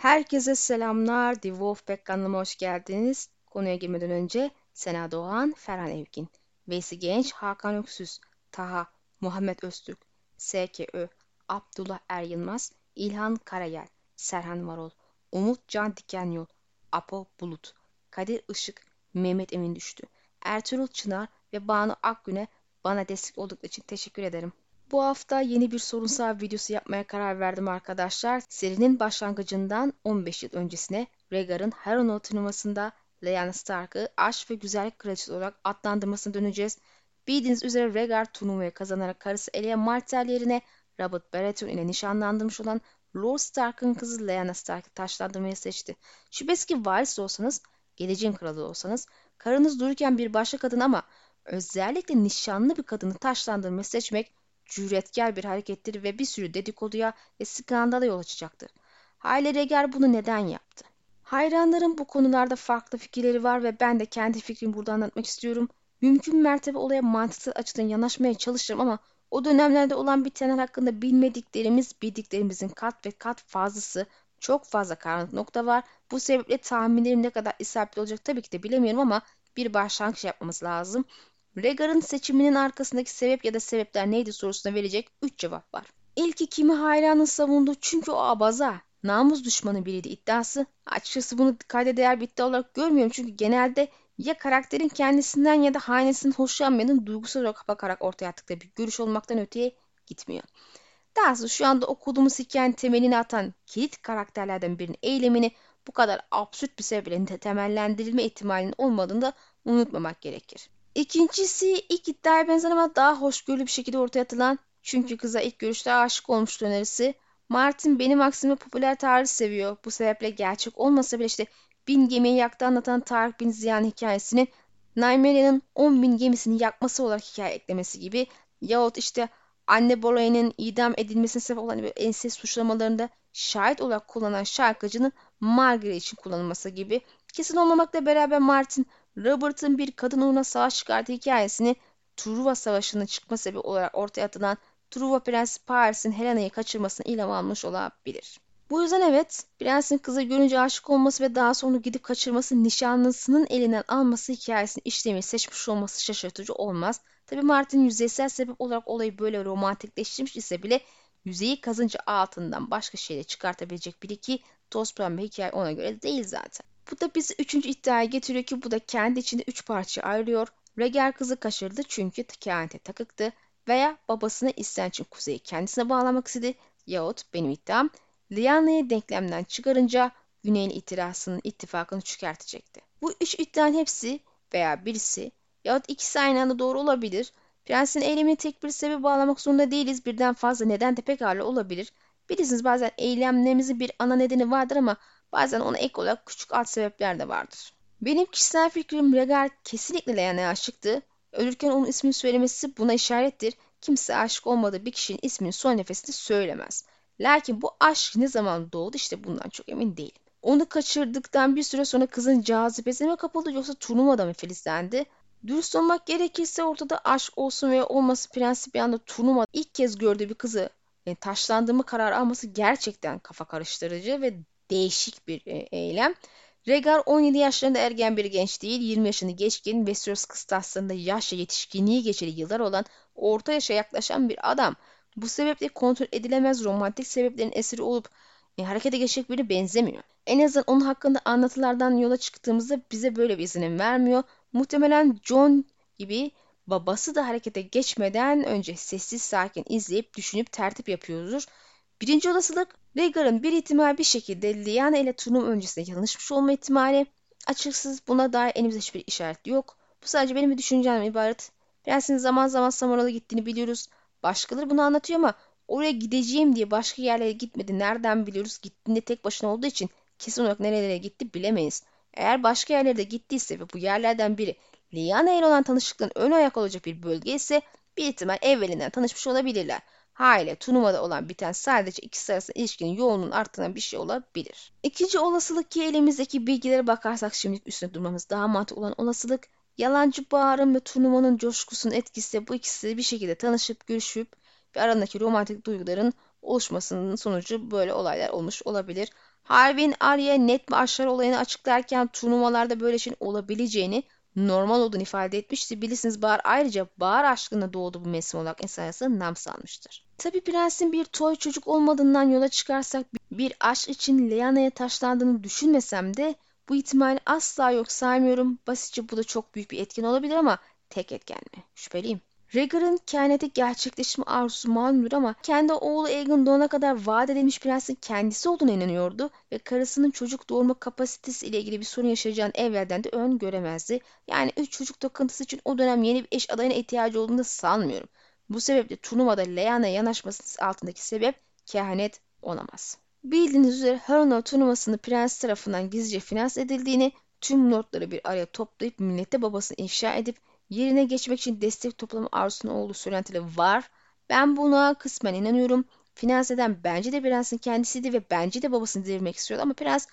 Herkese selamlar. The Wolfpack kanalıma hoş geldiniz. Konuya girmeden önce Sena Doğan, Ferhan Evgin, Veysi Genç, Hakan Öksüz, Taha, Muhammed Öztürk, SKÖ, Abdullah Er Yılmaz, İlhan Karayel, Serhan Varol, Umut Can Dikenyol, Apo Bulut, Kadir Işık, Mehmet Emin Düştü, Ertuğrul Çınar ve Banu Akgün'e bana destek oldukları için teşekkür ederim. Bu hafta yeni bir sorunsal videosu yapmaya karar verdim arkadaşlar. Serinin başlangıcından 15 yıl öncesine Rhaegar'ın Harrenhal turnuvasında Lyanna Stark'ı aşk ve güzellik kraliçesi olarak adlandırmasına döneceğiz. Bildiğiniz üzere Rhaegar turnuvayı kazanarak karısı Elia Martell yerine Robert Baratheon ile nişanlandırmış olan Lord Stark'ın kızı Lyanna Stark'ı taşlandırmayı seçti. Şüphesiz ki varis olsanız, geleceğin kralı olsanız, karınız dururken bir başka kadın ama özellikle nişanlı bir kadını taşlandırmayı seçmek cüretkar bir harekettir ve bir sürü dedikoduya ve skandala yol açacaktır. Hayli Rhaegar bunu neden yaptı? Hayranlarım bu konularda farklı fikirleri var ve ben de kendi fikrimi burada anlatmak istiyorum. Mümkün mertebe olaya mantıksal açıdan yanaşmaya çalışırım ama o dönemlerde olan bitenler hakkında bilmediklerimiz, bildiklerimizin kat ve kat fazlası, çok fazla karanlık nokta var. Bu sebeple tahminlerim ne kadar isabetli olacak tabii ki de bilemiyorum ama bir başlangıç yapmamız lazım. Rhaegar'ın seçiminin arkasındaki sebep ya da sebepler neydi sorusuna verecek 3 cevap var. İlki kimi hayranın savunduğu çünkü o abaza, namus düşmanı biriydi iddiası. Açıkçası bunu kayda değer bir iddia olarak görmüyorum çünkü genelde ya karakterin kendisinden ya da hanesinin hoşlanmayanın duygusal olarak bakarak ortaya attıkları bir görüş olmaktan öteye gitmiyor. Dahası şu anda okuduğumuz hikayenin temelini atan kilit karakterlerden birinin eylemini bu kadar absürt bir sebeple temellendirilme ihtimalinin olmadığını da unutmamak gerekir. İkincisi ilk iddiaya benzer ama daha hoşgörülü bir şekilde ortaya atılan çünkü kıza ilk görüşte aşık olmuştu önerisi. Martin benim aksime popüler tarih seviyor. Bu sebeple gerçek olmasa bile işte 1000 gemiyi yaktı anlatan Tarık bin Ziyan hikayesinin Nymeria'nın 10.000 gemisini yakması olarak hikaye eklemesi gibi yahut işte anne Boleyn'in idam edilmesine sebep olan ensest suçlamalarında şahit olarak kullanılan şarkıcının Margaery için kullanılması gibi. Kesin olmamakla beraber Martin Robert'ın bir kadın uğruna savaş çıkarttığı hikayesini Truva Savaşı'nın çıkma sebebi olarak ortaya atılan Truva Prensi Paris'in Helena'yı kaçırmasına ilham almış olabilir. Bu yüzden evet, prensin kızı görünce aşık olması ve daha sonra gidip kaçırması, nişanlısının elinden alması hikayesini işlemeyi seçmiş olması şaşırtıcı olmaz. Tabii Martin yüzeysel sebep olarak olayı böyle romantikleştirmiş ise bile yüzeyi kazınca altından başka şeyle çıkartabilecek biri ki tozpembe hikaye ona göre değil zaten. Bu da bizi 3. iddiaya getiriyor ki bu da kendi içinde 3 parçaya ayrılıyor. Rhaegar kızı kaçırdı çünkü kehanete takıktı veya babasına isten için kuzeyi kendisine bağlamak istedi yahut benim iddiam Lyanna'yı denklemden çıkarınca Güney'in itirazının ittifakını çökertecekti. Bu 3 iddianın hepsi veya birisi yahut ikisi aynı anda doğru olabilir. Prensin eylemini tek bir sebebi bağlamak zorunda değiliz. Birden fazla neden de pekala olabilir. Bilirsiniz bazen eylemlerimizin bir ana nedeni vardır ama bazen ona ek olarak küçük alt sebepler de vardır. Benim kişisel fikrim Rhaegar kesinlikle Lyanna'ya aşıktı. Ölürken onun ismini söylemesi buna işarettir. Kimse aşık olmadığı bir kişinin ismini son nefesinde söylemez. Lakin bu aşk ne zaman doğdu işte bundan çok emin değilim. Onu kaçırdıktan bir süre sonra kızın cazibesine mi kapıldı yoksa turnuvada mı filizlendi? Dürüst olmak gerekirse ortada aşk olsun veya olması prensi bir anda turnuvada ilk kez gördüğü bir kızı taşlandırma kararı alması gerçekten kafa karıştırıcı ve değişik bir eylem. Rhaegar 17 yaşlarında ergen bir genç değil, 20 yaşını geçkin, Westeros kıstaslarında yaşça yetişkinliği geçeli yıllar olan, orta yaşa yaklaşan bir adam. Bu sebeple kontrol edilemez romantik sebeplerin esiri olup harekete geçecek biri benzemiyor. En azından onun hakkında anlatılardan yola çıktığımızda bize böyle bir izin vermiyor. Muhtemelen Jon gibi babası da harekete geçmeden önce sessiz sakin izleyip düşünüp tertip yapıyordur. Birinci olasılık Rhaegar'ın bir ihtimal bir şekilde Lyanna ile turnuva öncesinde yanlışmış olma ihtimali. Açıksız buna dair elimizde hiçbir işaret yok. Bu sadece benim bir düşüncem ibaret. Prensin zaman zaman Samaralı gittiğini biliyoruz. Başkaları bunu anlatıyor ama oraya gideceğim diye başka yerlere gitmedi. Nereden biliyoruz? Gittiğinde tek başına olduğu için kesin olarak nerelere gitti bilemeyiz. Eğer başka yerlere de gittiyse ve bu yerlerden biri Lyanna ile olan tanışıklığın ön ayak olacak bir bölge ise bir ihtimal evvelinden tanışmış olabilirler. Hayli turnuvada olan biten sadece ikisi arasında ilişkinin yoğunluğunun arttığına bir şey olabilir. İkinci olasılık ki elimizdeki bilgilere bakarsak şimdilik üstüne durmamız daha mantıklı olan olasılık. Yalancı bağırım ve turnuvanın coşkusunun etkisi bu ikisi bir şekilde tanışıp görüşüp ve arandaki romantik duyguların oluşmasının sonucu böyle olaylar olmuş olabilir. Harvey'in Arya'ya net ve aşırı olayını açıklarken turnuvalarda böyle şeyin olabileceğini normal olduğunu ifade etmişti. Bilirsiniz Bahar ayrıca Bahar aşkına doğdu bu mevsim olarak esasında nam salmıştır. Tabi prensin bir toy çocuk olmadığından yola çıkarsak bir aşk için Leana'ya taşlandığını düşünmesem de bu ihtimali asla yok saymıyorum. Basitçe bu da çok büyük bir etken olabilir ama tek etken mi? Şüpheliyim. Rhaegar'ın kehaneti gerçekleşme arzusu malumdur ama kendi oğlu Aegon doğana kadar vaat edilmiş prensin kendisi olduğuna inanıyordu ve karısının çocuk doğurma kapasitesi ile ilgili bir sorun yaşayacağını evvelden de öngöremezdi. Yani 3 çocuk takıntısı için o dönem yeni bir eş adayına ihtiyacı olduğunu da sanmıyorum. Bu sebeple turnuvada Lyana'ya yanaşmasının altındaki sebep kehanet olamaz. Bildiğiniz üzere Harrenhal turnuvasının prens tarafından gizlice finanse edildiğini, tüm lordları bir araya toplayıp millete babasını ifşa edip yerine geçmek için destek toplama arzusunun olduğu söylentileri var. Ben buna kısmen inanıyorum. Finans eden bence de prensin kendisiydi ve bence de babasını devirmek istiyordu. Ama prens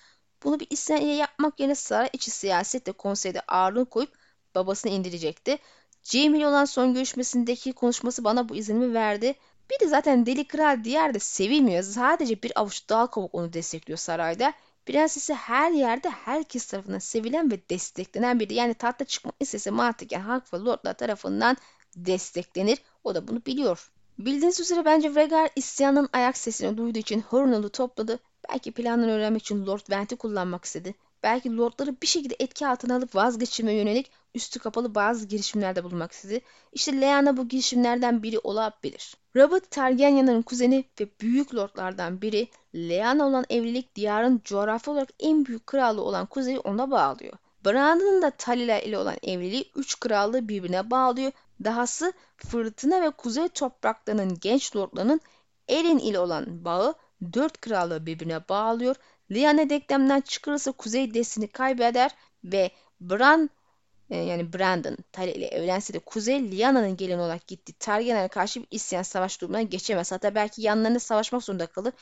bunu bir isyan ile yapmak yerine saray içi siyasetle konseyde ağırlığını koyup babasını indirecekti. Jaime ile olan son görüşmesindeki konuşması bana bu iznimi verdi. Bir de zaten deli kral diğer de sevilmiyor. Sadece bir avuç dal kavuk onu destekliyor sarayda. Prens ise her yerde herkes tarafından sevilen ve desteklenen biri. Yani tahta çıkmak istese mantıken halk ve lordlar tarafından desteklenir. O da bunu biliyor. Bildiğiniz üzere bence Rhaegar isyanın ayak sesini duyduğu için Harrenhal'ı topladı. Belki planını öğrenmek için Lord Vent'i kullanmak istedi. Belki lordları bir şekilde etki altına alıp vazgeçirmeye yönelik üstü kapalı bazı girişimlerde bulunmak istedi. İşte Lyanna bu girişimlerden biri olabilir. Robert Targaryen'ların kuzeni ve büyük lordlardan biri, Lyanna olan evlilik diyarın coğrafi olarak en büyük krallığı olan kuzeyi ona bağlıyor. Bran'ın da Talila ile olan evliliği 3 krallığı birbirine bağlıyor. Dahası fırtına ve kuzey topraklarının genç lordlarının Eren ile olan bağı 4 krallığı birbirine bağlıyor. Lyanna denklemden çıkarılsa kuzey destini kaybeder ve Brandon Tully ile evlense de Kuzey Lyanna'nın gelini olarak gittiği Targaryen'e karşı bir isyan savaş durumuna geçemez. Hatta belki yanlarına savaşmak zorunda kalır.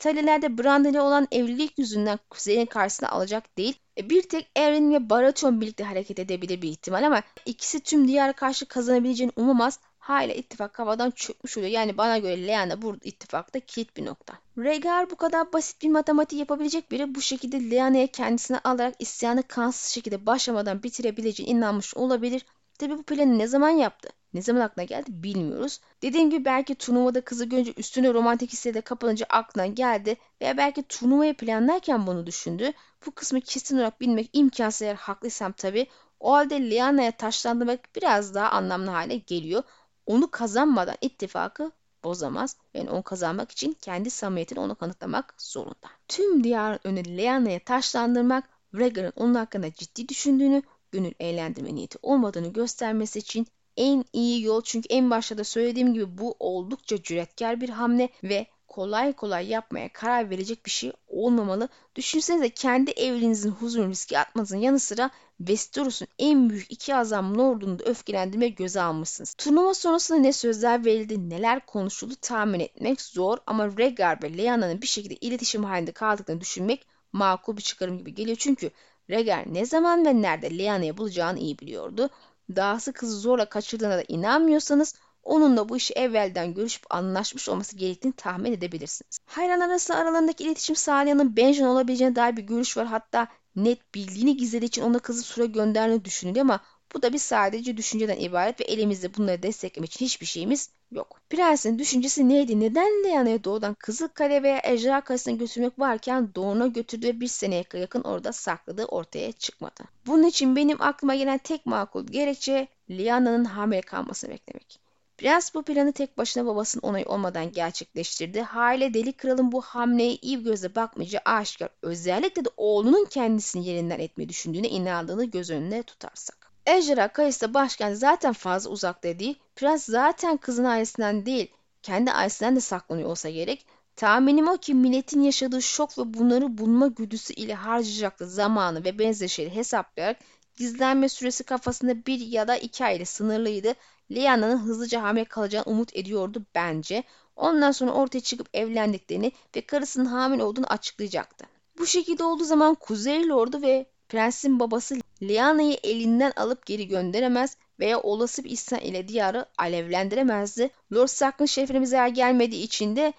Tully'ler de Brandon ile olan evlilik yüzünden Kuzey'in karşısına alacak değil. Bir tek Eren ve Baratheon birlikte hareket edebilir bir ihtimal ama ikisi tüm diyara karşı kazanabileceğini umamaz. Hala ittifak havadan çökmüş oluyor. Yani bana göre Lyanna burada ittifakta kilit bir nokta. Rhaegar bu kadar basit bir matematik yapabilecek biri bu şekilde Lyanna'ya kendisine alarak isyanı kansız şekilde başlamadan bitirebileceğine inanmış olabilir. Tabi bu planı ne zaman yaptı? Ne zaman aklına geldi bilmiyoruz. Dediğim gibi belki turnuvada kızı görünce üstüne romantik hisleriyle kapanınca aklına geldi veya belki turnuvayı planlarken bunu düşündü. Bu kısmı kesin olarak bilmek imkansız eğer haklıysam tabi. O halde Lyanna'ya taşlandırmak biraz daha anlamlı hale geliyor. Onu kazanmadan ittifakı bozamaz. Yani onu kazanmak için kendi samimiyetini onu kanıtlamak zorunda. Tüm diyarın önünü Lyanna'ya taşlandırmak, Rhaegar'ın onun hakkında ciddi düşündüğünü, gönül eğlendirme niyeti olmadığını göstermesi için en iyi yol. Çünkü en başta da söylediğim gibi bu oldukça cüretkar bir hamle ve kolay kolay yapmaya karar verecek bir şey olmamalı. Düşünsenize kendi evliliğinizin huzurunu riske atmanızın yanı sıra Westeros'un en büyük 2 azam lordunu da öfkelendirmeye göze almışsınız. Turnuva sonrasında ne sözler verildi, neler konuşuldu tahmin etmek zor ama Rhaegar ve Lyanna'nın bir şekilde iletişim halinde kaldıklarını düşünmek makul bir çıkarım gibi geliyor. Çünkü Rhaegar ne zaman ve nerede Lyanna'yı bulacağını iyi biliyordu. Dahası kızı zorla kaçırdığına da inanmıyorsanız onunla bu işi evvelden görüşüp anlaşmış olması gerektiğini tahmin edebilirsiniz. Hayran arası aralarındaki iletişim sağlayanın Benjen olabileceğine dair bir görüş var. Hatta net bildiğini gizlediği için ona kızı Sur'a gönderdiğini düşünülüyor ama bu da bir sadece düşünceden ibaret ve elimizde bunları desteklemek için hiçbir şeyimiz yok. Prensin düşüncesi neydi? Neden Lyana'ya doğudan Kızılkale veya Ejderha Kalesi'ne götürmek varken Dorne'a götürdü ve 1 seneye yakın orada sakladığı ortaya çıkmadı. Bunun için benim aklıma gelen tek makul gerekçe Lyanna'nın hamile kalmasını beklemek. Prens bu planı tek başına babasının onayı olmadan gerçekleştirdi. Hâlâ deli kralın bu hamleye iyi bir gözle bakmayacağı aşikar. Özellikle de oğlunun kendisini yerinden etmeyi düşündüğüne inandığını göz önüne tutarsak. Ejderha Kalesi de başkent zaten fazla uzakta değil. Prens zaten kızın ailesinden değil, kendi ailesinden de saklanıyor olsa gerek. Tahminim o ki milletin yaşadığı şok ve bunları bulma güdüsü ile harcayacaktı zamanı ve benzeri şeyleri hesaplayarak gizlenme süresi kafasında 1 ya da 2 ay ile sınırlıydı. Lyanna'nın hızlıca hamile kalacağını umut ediyordu bence. Ondan sonra ortaya çıkıp evlendiklerini ve karısının hamile olduğunu açıklayacaktı. Bu şekilde olduğu zaman Kuzey Lordu ve prensin babası Lyanna'yı elinden alıp geri gönderemez veya olası bir isyan ile diyarı alevlendiremezdi. Lord Stark'ın şerefine bize gelmediği için de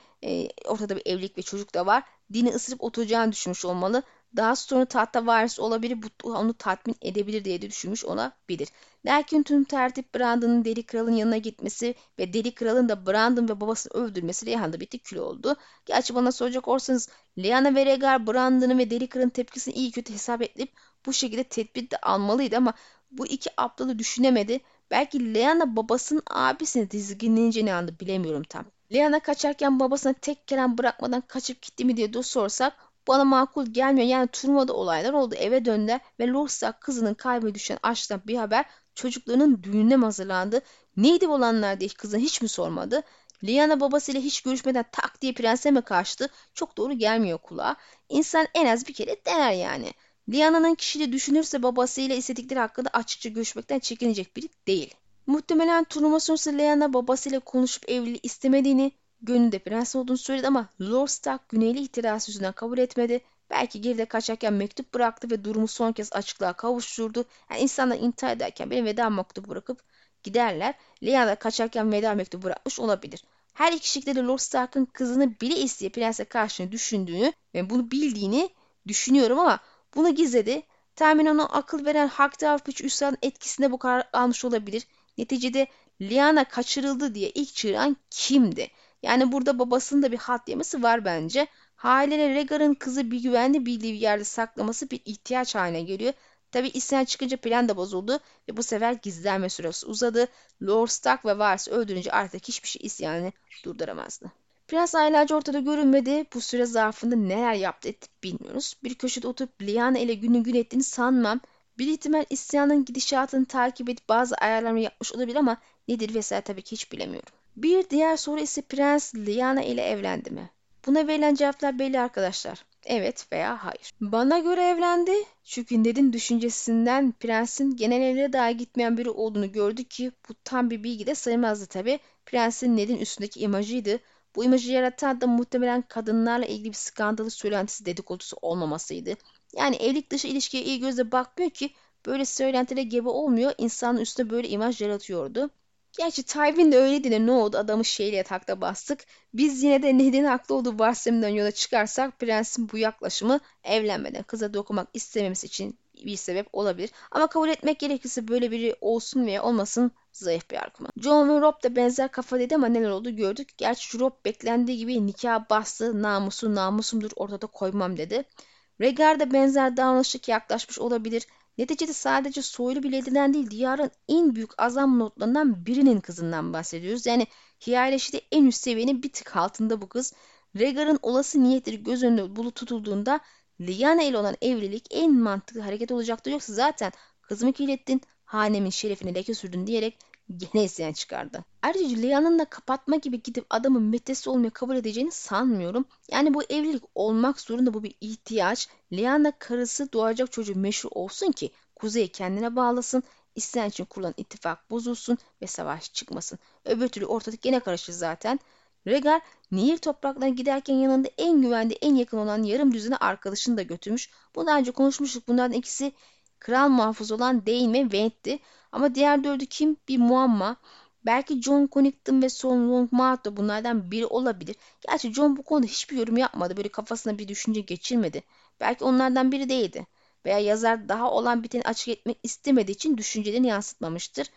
ortada bir evlilik ve çocuk da var. dini ısırıp oturacağını düşünmüş olmalı. Daha sonra tahta varisi olabilir, bu onu tatmin edebilir diye de düşünmüş olabilir. Lakin tüm tertip Brandon'ın Deli Kral'ın yanına gitmesi ve Deli Kral'ın da Brandon ve babasını övdürmesi Lehan'da bir tık kül oldu. Gerçi bana soracak olursanız Lyanna ve Rhaegar Brandon'ın ve Deli Kral'ın tepkisini iyi kötü hesap edip bu şekilde tedbir de almalıydı ama bu iki aptalı düşünemedi. Belki Lyanna babasının abisini dizginleyince ne anda bilemiyorum tam. Lyanna kaçarken babasına tek kelam bırakmadan kaçıp gitti mi diye de sorsak bana makul gelmiyor. Yani turnuvada olaylar oldu, eve döndüler ve Lors'ta kızının kalbe düşen aşktan bir haber, çocuklarının düğününe mi hazırlandı, neydi olanlar diye kızına hiç mi sormadı? Lyanna babasıyla hiç görüşmeden tak diye prense mi kaçtı? Çok doğru gelmiyor kulağa. İnsan en az bir kere dener yani. Lyanna'nın kişiliği düşünürse babasıyla istedikleri hakkında açıkça görüşmekten çekinecek biri değil. Muhtemelen turnuva sonrası Lyanna babasıyla konuşup evliliği istemediğini, gönlünde prens olduğunu söyledi ama Lord Stark güneyli itiraz yüzünden kabul etmedi. Belki geride kaçarken mektup bıraktı ve durumu son kez açıklığa kavuşturdu. Yani insanlar intihar ederken bile veda mektubu bırakıp giderler. Lyanna kaçarken veda mektubu bırakmış olabilir. Her iki şekilde de Lord Stark'ın kızını bile isteye prense karşını düşündüğünü ve bunu bildiğini düşünüyorum ama bunu gizledi. Tahmin ona akıl veren Hakta Avpiç Üsa'nın etkisinde bu karar almış olabilir. Neticede Lyanna kaçırıldı diye ilk çığıran kimdi? Yani burada babasının da bir hat yemesi var bence. Haliyle Rhaegar'ın kızı bir güvenli bildiği bir yerde saklaması bir ihtiyaç haline geliyor. Tabi isyan çıkınca plan da bozuldu ve bu sefer gizlenme süresi uzadı. Lord Stark ve Varys öldürünce artık hiçbir şey isyanını durduramazdı. Prens aylarca ortada görünmedi. Bu süre zarfında neler yaptı etti bilmiyoruz. Bir köşede oturup Lyanna ile günün gün ettiğini sanmam. Bir ihtimal isyanın gidişatını takip edip bazı ayarlarını yapmış olabilir ama nedir vesaire tabii ki hiç bilemiyorum. Bir diğer soru ise Prens Lyanna ile evlendi mi? Buna verilen cevaplar belli arkadaşlar. Evet veya hayır. Bana göre evlendi. Çünkü Ned'in düşüncesinden Prens'in genel evlere daha gitmeyen biri olduğunu gördük ki bu tam bir bilgi de sayılmazdı tabii. Prens'in Ned'in üstündeki imajıydı. Bu imajı yaratan da muhtemelen kadınlarla ilgili bir skandalı söylentisi dedikodusu olmamasıydı. Yani evlilik dışı ilişkiye iyi gözle bakmıyor ki böyle söylentilere gebe olmuyor. İnsanın üstüne böyle imaj yaratıyordu. Gerçi Tywin de öyleydi de ne oldu, adamı şeyle yatakta bastık. Biz yine de neden haklı olduğu varsayımdan yola çıkarsak prensin bu yaklaşımı evlenmeden kıza dokunmak istememesi için bir sebep olabilir. Ama kabul etmek gerekirse böyle biri olsun veya olmasın zayıf bir argüman. Jon ve Robb da benzer kafadaydı ama neler oldu gördük. Gerçi Robb beklendiği gibi nikah bastı, namusu namusumdur ortada koymam dedi. Rhaegar da benzer davranışlık yaklaşmış olabilir. Neticede sadece soylu bir lediden değil, diyarın en büyük azam notlarından birinin kızından bahsediyoruz. Yani hiyerleşide en üst seviyenin bir tık altında bu kız. Rhaegar'ın olası niyetleri göz önünde tutulduğunda Lyanna ile olan evlilik en mantıklı hareket olacaktı. Yoksa zaten kızımı kirlettin, hanemin şerefini leke sürdün diyerek gene isyan çıkardı. Ayrıca Lyanna'nın da kapatma gibi gidip adamın metresi olmayı kabul edeceğini sanmıyorum. Yani bu evlilik olmak zorunda, bu bir ihtiyaç. Lyanna karısı doğacak çocuğu meşhur olsun ki kuzeyi kendine bağlasın, isyan için kurulan ittifak bozulsun ve savaş çıkmasın. Öbür türlü ortalık gene karışır zaten. Rhaegar nehir topraklarına giderken yanında en güvende en yakın olan yarım düzine arkadaşını da götürmüş. Bunu daha önce konuşmuştuk. Bunların ikisi kral muhafızı olan Dayne ve Vent'ti. Ama diğer dördü kim? Bir muamma. Belki Jon Connington ve Son Longmouth da bunlardan biri olabilir. Gerçi Jon bu konuda hiçbir yorum yapmadı. Böyle kafasına bir düşünce geçirmedi. Belki onlardan biri değildi. Veya yazar daha olan biteni açık etmek istemediği için düşüncelerini yansıtmamıştır.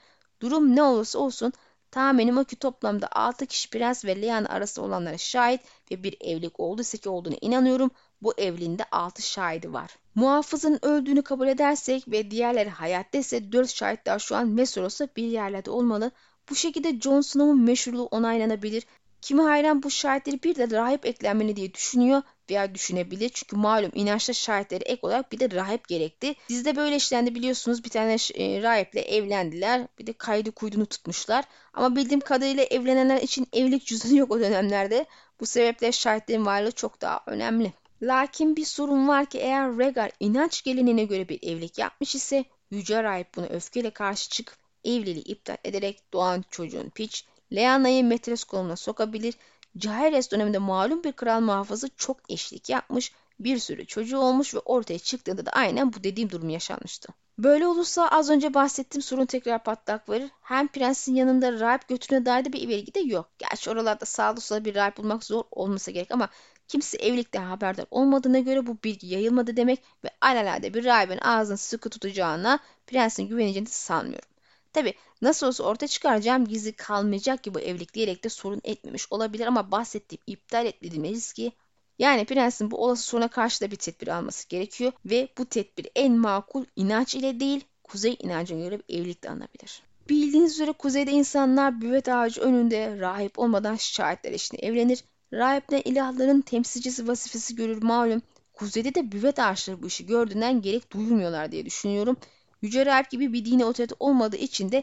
Durum ne olursa olsun tahminim o ki toplamda 6 kişi Prens ve Lyanna arasında olanlara şahit ve bir evlilik olduysa ki olduğuna inanıyorum. Bu evliliğinde 6 şahidi var. Muhafızın öldüğünü kabul edersek ve diğerleri hayatta ise 4 şahit daha şu an Westeros'ta bir yerlerde olmalı. Bu şekilde Jon Snow'un meşhurluğu onaylanabilir. Kimi hayran bu şahitleri bir de rahip eklenmeli diye düşünüyor veya düşünebilir. Çünkü malum inançta şahitleri ek olarak bir de rahip gerekti. Dizide böyle işlendi biliyorsunuz, bir tane rahiple evlendiler. Bir de kaydı kuydunu tutmuşlar. Ama bildiğim kadarıyla evlenenler için evlilik cüzdanı yok o dönemlerde. Bu sebeple şahitlerin varlığı çok daha önemli. Lakin bir sorun var ki eğer Rhaegar inanç geleneğine göre bir evlilik yapmış ise Yüce Rahip buna öfkeyle karşı çıkıp evliliği iptal ederek doğan çocuğun Peach, Lyanna'yı metres konumuna sokabilir. Jaehaerys döneminde malum bir kral muhafızı çok eşlik yapmış bir sürü çocuğu olmuş ve ortaya çıktığında da aynen bu dediğim durum yaşanmıştı. Böyle olursa az önce bahsettiğim sorun tekrar patlak verir. Hem prensin yanında rahip götürüne dair de bir evvelgi de yok. Gerçi oralarda sağda sola bir rahip bulmak zor olmasa gerek ama kimse evlilikten haberdar olmadığına göre bu bilgi yayılmadı demek ve alelade bir rahibin ağzını sıkı tutacağına prensin güveneceğini sanmıyorum. Tabi nasıl olsa ortaya çıkaracağım gizli kalmayacak ki bu evlilik diyerek de sorun etmemiş olabilir ama bahsettiğim iptal edilme riski, yani prensin bu olası soruna karşı da bir tedbir alması gerekiyor ve bu tedbir en makul inanç ile değil kuzey inancına göre bir evlilikle alınabilir. Bildiğiniz üzere kuzeyde insanlar büvet ağacı önünde rahip olmadan şahitler eşliğinde evlenir. Rahip ne ilahların temsilcisi vazifesi görür malum. Kuzeyde de büvet ağaçları bu işi gördüğünden gerek duymuyorlar diye düşünüyorum. Yüce Rahip gibi bir dine otorite olmadığı için de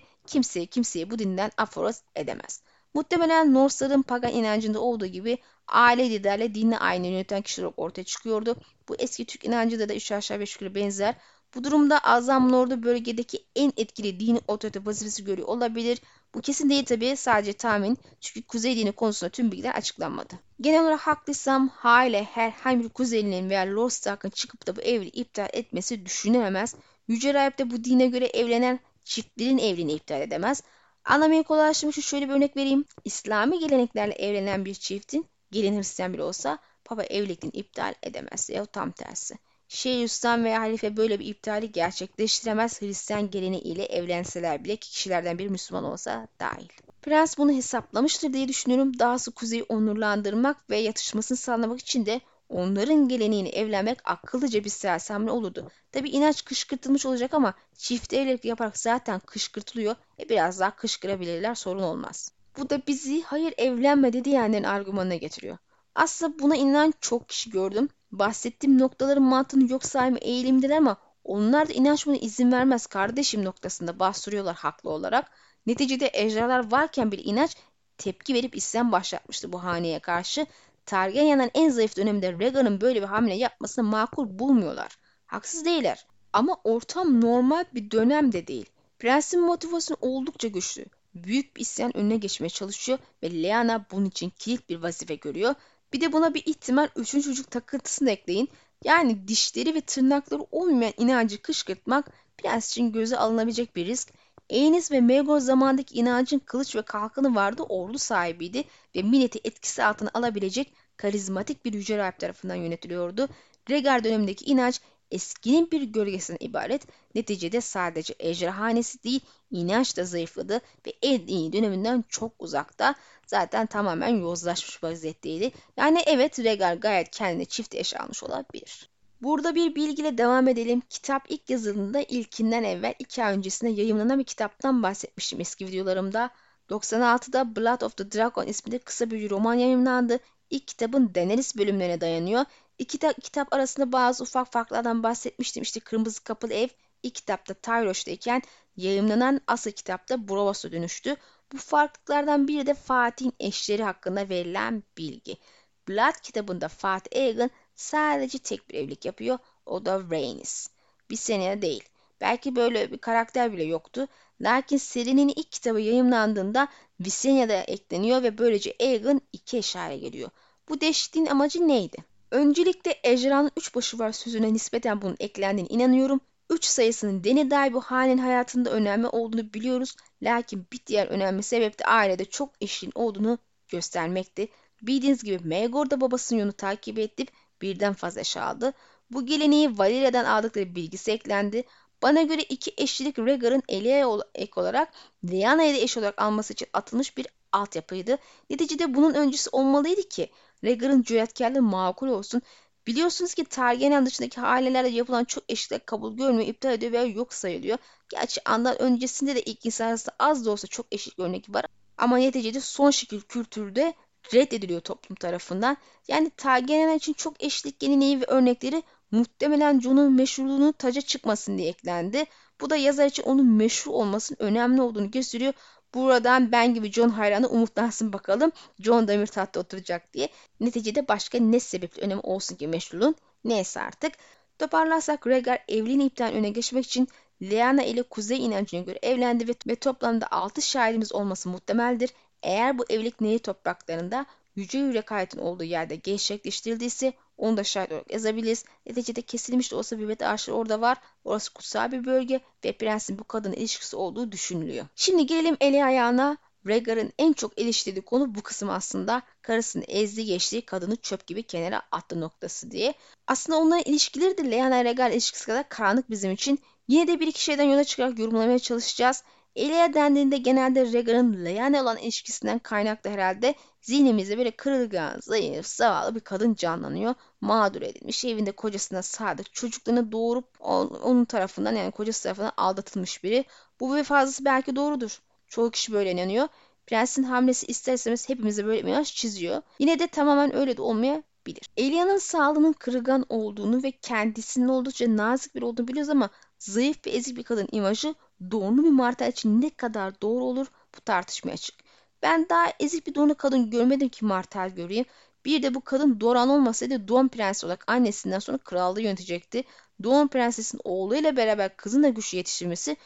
kimseye bu dinden aforoz edemez. Muhtemelen Norse'ların pagan inancında olduğu gibi aile liderle dinle aynı yöneten kişiler ortaya çıkıyordu. Bu eski Türk inancında da üç aşağı beş yukarı benzer. Bu durumda Azam Lord'u bölgedeki en etkili dini otorite vazifesi görüyor olabilir. Bu kesin değil tabi, sadece tahmin, çünkü Kuzey dini konusunda tüm bilgiler açıklanmadı. Genel olarak haklıysam hale herhangi bir Kuzeyli'nin veya Lord Stark'ın çıkıp da bu evliliği iptal etmesi düşünülemez. Yüce Rahip de bu dine göre evlenen çiftlerin evliliğini iptal edemez. Anlamaya kolaylaştırmak için şöyle bir örnek vereyim. İslami geleneklerle evlenen bir çiftin, gelin Hristiyan bile olsa Papa evliliğini iptal edemez ya tam tersi. Şeyhülislam veya halife böyle bir iptali gerçekleştiremez, Hristiyan geleneği ile evlenseler bile, ki kişilerden biri Müslüman olsa dahil. Prens bunu hesaplamıştır diye düşünüyorum. Dahası Kuzey'i onurlandırmak ve yatışmasını sağlamak için de onların geleneğini evlenmek akıllıca bir siyasi hamle olurdu. Tabi inanç kışkırtılmış olacak ama çift evlilik yaparak zaten kışkırtılıyor. Biraz daha kışkırabilirler, sorun olmaz. Bu da bizi hayır evlenmedi diyenlerin argümanına getiriyor. Aslında buna inanan çok kişi gördüm. Bahsettiğim noktaların mantığını yok sayma eğilimdeler ama onlar da inanç buna izin vermez kardeşim noktasında bastırıyorlar haklı olarak. Neticede ejderhalar varken bile inanç tepki verip isyan başlatmıştı bu haneye karşı. Targaryen'in en zayıf döneminde Rhaegar'ın böyle bir hamle yapmasını makul bulmuyorlar. Haksız değiller. Ama ortam normal bir dönem de değil. Prensin motivasyonu oldukça güçlü. Büyük bir isyan önüne geçmeye çalışıyor ve Lyanna bunun için kilit bir vazife görüyor. Bir de buna bir ihtimal 3. çocuk takıntısını ekleyin. Yani dişleri ve tırnakları olmayan inancı kışkırtmak prens için göze alınabilecek bir risk. Aenys ve Maegor zamandaki inancın kılıç ve kalkanı vardı, ordu sahibiydi ve milleti etkisi altına alabilecek karizmatik bir yüce rahip tarafından yönetiliyordu. Rhaegar dönemindeki inanç eskinin bir gölgesinden ibaret. Neticede sadece ejderhanesi değil, inanç da zayıfladı ve en iyi döneminden çok uzakta. Zaten tamamen yozlaşmış vaziyetteydi. Yani evet, Rhaegar gayet kendine çift eş almış olabilir. Burada bir bilgiyle devam edelim. Kitap ilk yazıldığında ilkinden evvel 2 ay öncesinde yayımlanan bir kitaptan bahsetmiştim eski videolarımda. 96'da Blood of the Dragon isminde kısa bir roman yayımlandı. İlk kitabın Daenerys bölümlerine dayanıyor. İki kitap arasında bazı ufak farklardan bahsetmiştim. İşte Kırmızı Kapılı Ev ilk kitapta Tyroş'tayken yayımlanan asıl kitapta Braavos'a dönüştü. Bu farklılıklardan biri de Fatih'in eşleri hakkında verilen bilgi. Blood kitabında Fatih Aegon sadece tek bir evlilik yapıyor. O da Rhaenys. Bir seneye değil. Belki böyle bir karakter bile yoktu. Lakin serinin ilk kitabı yayımlandığında Visenya da ekleniyor ve böylece Aegon 2 eşare geliyor. Bu değişikliğin amacı neydi? Öncelikle ejderhanın 3 başı var sözüne nispeten bunun eklendiğine inanıyorum. 3 sayısının dene dair bu hanenin hayatında önemli olduğunu biliyoruz. Lakin bir diğer önemli sebep de ailede çok eşin olduğunu göstermekti. Bildiğiniz gibi Maegor da babasının yolunu takip edip birden fazla eş aldı. Bu geleneği Valeria'dan aldıkları bilgisi eklendi. Bana göre 2 eşlilik Rhaegar'ın Elia'ya ek olarak Lyanna'ya da eş olarak alması için atılmış bir altyapıydı. Neticede bunun öncüsü olmalıydı ki Rhaegar'ın cüretkarlığı makul olsun. Biliyorsunuz ki Targaryen dışındaki ailelerde yapılan çok eşlik kabul görmüyor, iptal ediyor veya yok sayılıyor. Gerçi andan öncesinde de ilk insan arasında az da olsa çok eşlik örneği var. Ama neticede son şekil kültürde reddediliyor toplum tarafından. Yani Targaryen için çok eşlik geleneği ve örnekleri muhtemelen Jon'un meşhurluğunu taca çıkmasın diye eklendi. Bu da yazar için onun meşhur olmasının önemli olduğunu gösteriyor. Buradan ben gibi Jon hayranı umutlansın bakalım. Jon Demirtaht'ta oturacak diye. Neticede başka ne sebeple önemi olsun ki meşruluğun? Neyse artık. Toparlarsak Rhaegar evliliğin iptal önüne geçmek için Lyanna ile Kuzey inancına göre evlendi ve toplamda 6 şahidimiz olması muhtemeldir. Eğer bu evlilik Nehir topraklarında Yüce Yürek Hayat'ın olduğu yerde gerçekleştirildiyse Onu da şahit olarak yazabiliriz. Neticede kesilmiş de olsa bir arşivi orada var. Orası kutsal bir bölge ve prensin bu kadının ilişkisi olduğu düşünülüyor. Şimdi gelelim eli ayağına. Rhaegar'ın en çok eleştirdiği konu bu kısım aslında. Karısını ezdi geçtiği kadını çöp gibi kenara attı noktası diye. Aslında onların ilişkileri de Lyanna Rhaegar ilişkisi kadar karanlık bizim için. Yine de bir iki şeyden yola çıkarak yorumlamaya çalışacağız. Elea dendiğinde genelde Rhaegar'ın Lyanna olan ilişkisinden kaynaklı herhalde zihnimizde böyle kırılgan, zayıf, zavallı bir kadın canlanıyor. Mağdur edilmiş, evinde kocasına sadık, çocuklarını doğurup onun tarafından yani kocası tarafından aldatılmış biri. Bu bir fazlası belki doğrudur. Çoğu kişi böyle inanıyor. Prensin hamlesi ister istemez hepimize böyle bir imaj çiziyor. Yine de tamamen öyle de olmayabilir. Elia'nın sağlığının kırılgan olduğunu ve kendisinin oldukça nazik biri olduğunu biliyoruz ama zayıf ve ezik bir kadın imajı doğumlu bir martel için ne kadar doğru olur bu tartışmaya açık. Ben daha ezik bir doğumlu kadın görmedim ki martel göreyim. Bir de bu kadın Doran olmasaydı Doğan Prensi olarak annesinden sonra krallığı yönetecekti. Doğan Prensesi'nin oğluyla beraber kızın da güçlü yetiştirmesi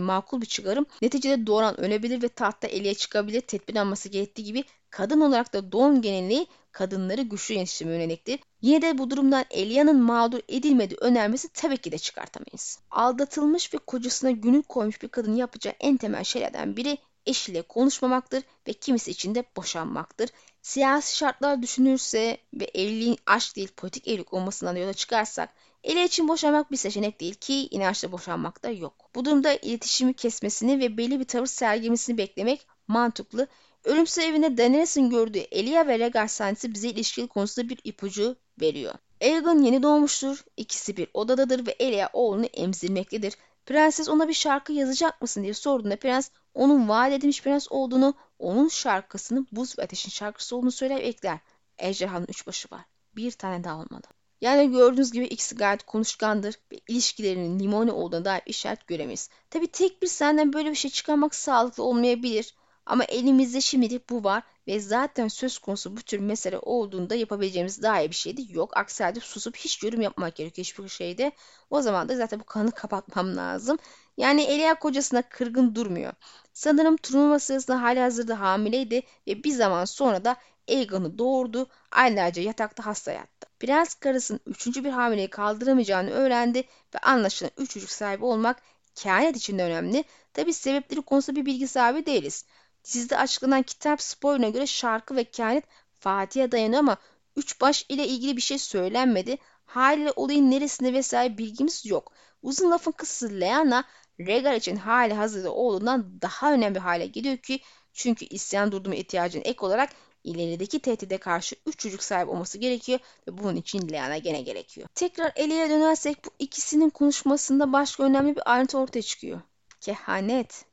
makul bir çıkarım. Neticede Doran ölebilir ve tahta Elea çıkabilir. Tedbir alması gerektiği gibi kadın olarak da Dorne genelliği kadınları güçlü yetiştirme yöneliktir. Yine de bu durumdan Elia'nın mağdur edilmediği önermesi tabii ki de çıkartamayız. Aldatılmış ve kocasına günün koymuş bir kadının yapacağı en temel şeylerden biri eşiyle konuşmamaktır ve kimisi için de boşanmaktır. Siyasi şartlar düşünülürse ve evliliğin aşk değil politik evlilik olmasından yola çıkarsak Elea için boşanmak bir seçenek değil ki inançla boşanmak da yok. Bu durumda iletişimi kesmesini ve belli bir tavır sergilemesini beklemek mantıklı. Ölümsüz evinde Daenerys'in gördüğü Elea ve Rhaegar sahnesi bize ilişkili konusunda bir ipucu veriyor. Aegon yeni doğmuştur, ikisi bir odadadır ve Elea oğlunu emzirmektedir. Prenses ona bir şarkı yazacak mısın diye sorduğunda prens onun vaat edilmiş prens olduğunu, onun şarkısının buz ve ateşin şarkısı olduğunu söyler ve ekler. Ejderhanın üç başı var, bir tane daha olmalı. Yani gördüğünüz gibi ikisi gayet konuşkandır ve ilişkilerinin limoni olduğuna dair işaret göremeyiz. Tabi tek bir senden böyle bir şey çıkarmak sağlıklı olmayabilir ama elimizde şimdilik bu var ve zaten söz konusu bu tür mesele olduğunda yapabileceğimiz daha iyi bir şey de yok. Aksi halde susup hiç yorum yapmak gerekiyor hiçbir şeyde. O zaman da zaten bu kanı kapatmam lazım. Yani Elea kocasına kırgın durmuyor. Sanırım turnuva sırasında halihazırda hamileydi ve bir zaman sonra da Aegon'u doğurdu. Aylarca yatakta hasta yattı. Prens karısının üçüncü bir hamileyi kaldıramayacağını öğrendi ve anlaşılan üç çocuk sahibi olmak kehanet için de önemli. Tabi sebepleri konusunda bir bilgi sahibi değiliz. Dizide açıklanan kitap spoilerına göre şarkı ve kehanet Fatih'e dayanıyor ama üç baş ile ilgili bir şey söylenmedi. Haliyle olayın neresinde vesaire bilgimiz yok. Uzun lafın kısası Lyanna, Rhaegar için hali hazırda oğlundan daha önemli hale geliyor ki çünkü isyan durdurma ihtiyacının ek olarak İlerideki tehdide karşı 3 çocuk sahibi olması gerekiyor ve bunun için Lyanna gene gerekiyor. Tekrar Elea'ya dönersek bu ikisinin konuşmasında başka önemli bir ayrıntı ortaya çıkıyor. Kehanet.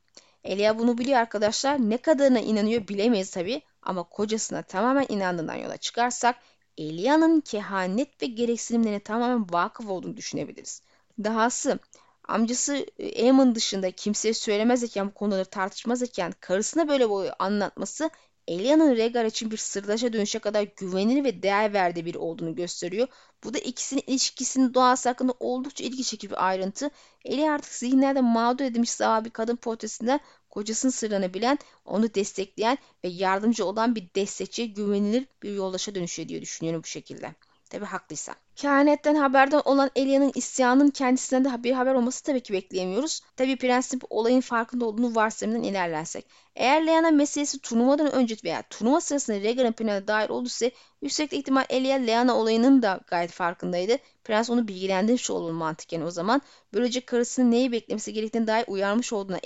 Elea bunu biliyor arkadaşlar. Ne kadarına inanıyor bilemeyiz tabii ama kocasına tamamen inandığından yola çıkarsak Elia'nın kehanet ve gereksinimlerine tamamen vakıf olduğunu düşünebiliriz. Dahası amcası Aemon dışında kimseye söylemez iken bu konuları tartışmaz iken karısına böyle boyu anlatması Elia'nın Rhaegar için bir sırdaşa dönüşe kadar güvenilir ve değer verdiği biri olduğunu gösteriyor. Bu da ikisinin ilişkisinin doğası hakkında oldukça ilgi çekici bir ayrıntı. Elea artık zihinlerde mağdur edilmiş zavallı bir kadın portresinden kocasının sırrını bilen, onu destekleyen ve yardımcı olan bir destekçiye güvenilir bir yoldaşa dönüşüyor diye düşünüyorum bu şekilde. Tabii haklıysam. Kehanetten haberdar olan Elia'nın isyanının kendisinden de bir haber olması tabii ki bekleyemiyoruz. Tabii prensin olayın farkında olduğunu varsayımdan ilerlersek. Eğer Lyanna meselesi turnuvadan önce veya turnuva sırasında Rhaegar'ın planına dair olduysa yüksek ihtimal Elea Lyanna olayının da gayet farkındaydı. Prens onu bilgilendirmiş olur mantıken yani o zaman. Böylece karısının neyi beklemesi gerektiğine dair uyarmış olduğuna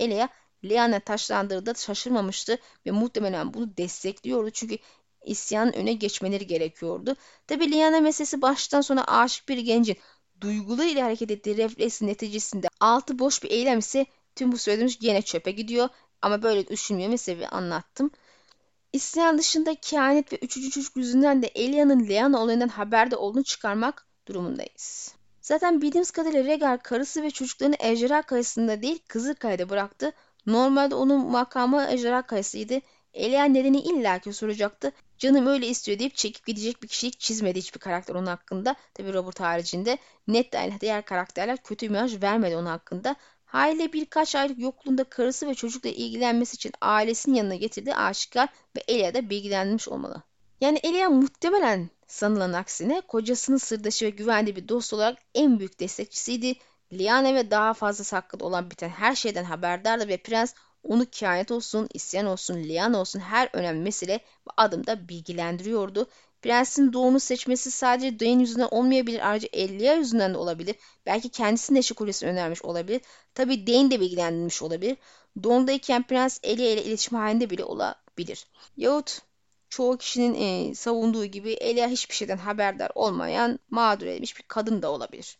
Lyanna taşlandırdığı da şaşırmamıştı ve muhtemelen bunu destekliyordu çünkü isyanın öne geçmeleri gerekiyordu. Tabi Lyanna meselesi baştan sona aşık bir gencin duygularıyla hareket ettiği refleksin neticesinde altı boş bir eylem ise tüm bu söylediğimiz gene çöpe gidiyor. Ama böyle düşünmüyor mesela anlattım. İsyan dışında kehanet ve üçüncü çocuk yüzünden de Elia'nın Lyanna olayından haberde olduğunu çıkarmak durumundayız. Zaten bildiğimiz kadarıyla Rhaegar karısı ve çocuklarını Ejderha Kayası'nda değil Kızılkaya'da bıraktı. Normalde onun makamı Ejderha Kayası'ydı. Elea nedeni illaki soracaktı. Canım öyle istiyor deyip çekip gidecek bir kişilik çizmedi hiçbir karakter onun hakkında. Tabi Robert haricinde net dahil diğer karakterler kötü imaj vermedi onun hakkında. Haliyle birkaç aylık yokluğunda karısı ve çocukla ilgilenmesi için ailesinin yanına getirdiği aşikar ve Elea da bilgilendirilmiş olmalı. Yani Elea muhtemelen Sanılan aksine kocasının sırdaşı ve güvenli bir dost olarak en büyük destekçisiydi. Liane ve daha fazlası hakkında olan biten her şeyden haberdardı ve prens onu kehanet olsun, isyan olsun, Liane olsun her önemli mesele ve adımda bilgilendiriyordu. Prensin doğunu seçmesi sadece Dwayne yüzünden olmayabilir, ayrıca Elia yüzünden de olabilir. Belki kendisi Neşe Kulesi'ni önermiş olabilir. Tabii Dwayne de bilgilendirilmiş olabilir. Doğumdayken prens Elia ile iletişim halinde bile olabilir. Yahut çoğu kişinin savunduğu gibi Elia hiçbir şeyden haberdar olmayan mağdur edilmiş bir kadın da olabilir.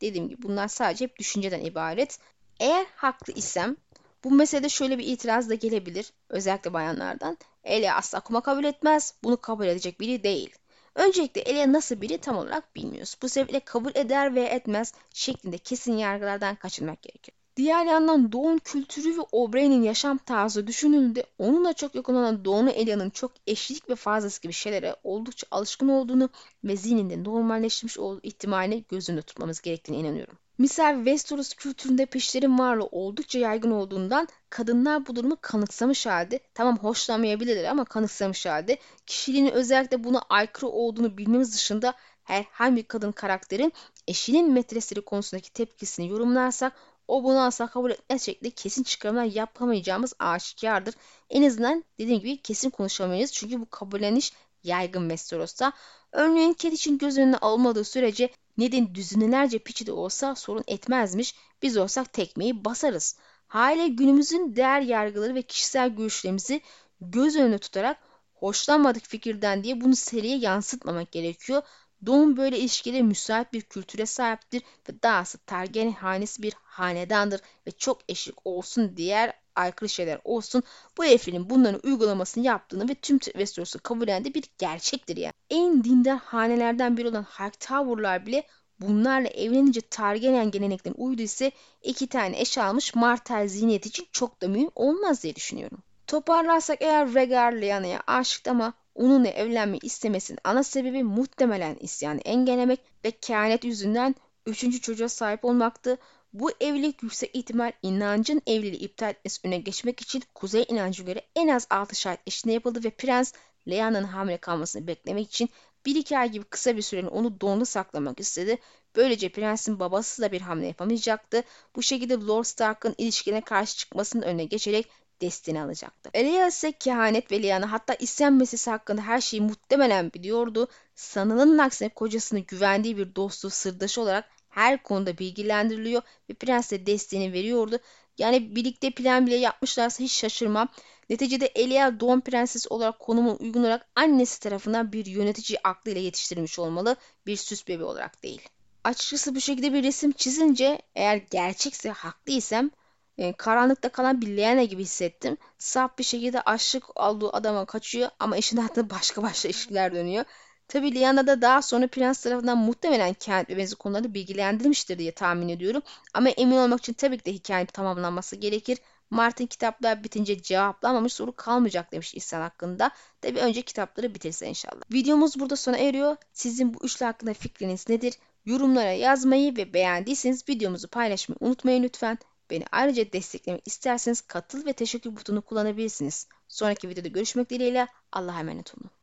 Dediğim gibi bunlar sadece hep düşünceden ibaret. Eğer haklı isem bu meselede şöyle bir itiraz da gelebilir. Özellikle bayanlardan. Elia asla kuma kabul etmez. Bunu kabul edecek biri değil. Öncelikle Elia nasıl biri tam olarak bilmiyoruz. Bu sebeple kabul eder veya etmez şeklinde kesin yargılardan kaçınmak gerekir. Diğer yandan Dawn kültürü ve O'Brien'in yaşam tarzı düşünüldüğünde onunla çok yakın olan Dawn'u Elia'nın çok eşlik ve fazlası gibi şeylere oldukça alışkın olduğunu ve zihninde normalleşmiş olduğu ihtimalini gözünde tutmamız gerektiğine inanıyorum. Misal Westeros kültüründe peşlerin varlığı oldukça yaygın olduğundan kadınlar bu durumu kanıksamış halde, tamam hoşlanmayabilirler ama kanıksamış halde, kişiliğinin özellikle buna aykırı olduğunu bilmemiz dışında herhangi bir kadın karakterin eşinin metresleri konusundaki tepkisini yorumlarsak o bunu asla kabul etmez şekilde kesin çıkarımlar yapamayacağımız aşikardır. En azından dediğim gibi kesin konuşamayız çünkü bu kabulleniş yaygın Westeros'ta. Örneğin Cat için göz önüne alınmadığı sürece Ned'in düzinelerce piçi de olsa sorun etmezmiş. Biz olsak tekmeyi basarız. Hala günümüzün değer yargıları ve kişisel görüşlerimizi göz önüne tutarak hoşlanmadık fikirden diye bunu seriye yansıtmamak gerekiyor. Doğum böyle ilişkilere müsait bir kültüre sahiptir ve dahası Targaryen hanesi bir hanedandır ve çok eşlik olsun diğer aykırı şeyler olsun bu herifin bunların uygulamasını yaptığını ve tüm Westeros'u kabullendiği bir gerçektir yani. En dindar hanelerden biri olan Hightower'lar bile bunlarla evlenince Targaryen geleneklerine uydu ise 2 tane eş almış Martell zihniyeti için çok da mühim olmaz diye düşünüyorum. Toparlarsak eğer Rhaegar Lyana'ya aşıktı ama onunla evlenmeyi istemesinin ana sebebi muhtemelen isyanı engellemek ve kehanet yüzünden 3. çocuğa sahip olmaktı. Bu evlilik yüksek ihtimal inancın evliliği iptal etmesi öne geçmek için Kuzey inancı göre en az 6 şahit eşine yapıldı ve prens Lyana'nın hamile kalmasını beklemek için 1-2 ay gibi kısa bir süreli onu donlu saklamak istedi. Böylece prensin babası da bir hamle yapamayacaktı. Bu şekilde Lord Stark'ın ilişkine karşı çıkmasının önüne geçerek desteğini alacaktı. Elia ise kehanet ve Lyana'nın hatta isyan meselesi hakkında her şeyi muhtemelen biliyordu. Sanılanın aksine kocasını güvendiği bir dostu, sırdaşı olarak her konuda bilgilendiriliyor ve prens de desteğini veriyordu. Yani birlikte plan bile yapmışlarsa hiç şaşırmam. Neticede Elia Dawn prensesi olarak konumuna uygun olarak annesi tarafından bir yönetici aklıyla yetiştirilmiş olmalı, bir süs bebeği olarak değil. Açıkçası bu şekilde bir resim çizince eğer gerçekse haklıysam karanlıkta kalan bir Lyanna gibi hissettim. Saf bir şekilde aşık olduğu adama kaçıyor ama işin altında başka ilişkiler dönüyor. Tabii Lyanna da daha sonra prens tarafından muhtemelen kehanet ve benzeri konularda bilgilendirilmiştir diye tahmin ediyorum. Ama emin olmak için tabii ki de hikayenin tamamlanması gerekir. Martin kitaplar bitince cevaplanmamış soru kalmayacak demiş İhsan hakkında. Tabii önce kitapları bitirse inşallah. Videomuz burada sona eriyor. Sizin bu üçlü hakkında fikriniz nedir? Yorumlara yazmayı ve beğendiyseniz videomuzu paylaşmayı unutmayın lütfen. Beni ayrıca desteklemek isterseniz katıl ve teşekkür butonunu kullanabilirsiniz. Sonraki videoda görüşmek dileğiyle Allah'a emanet olun.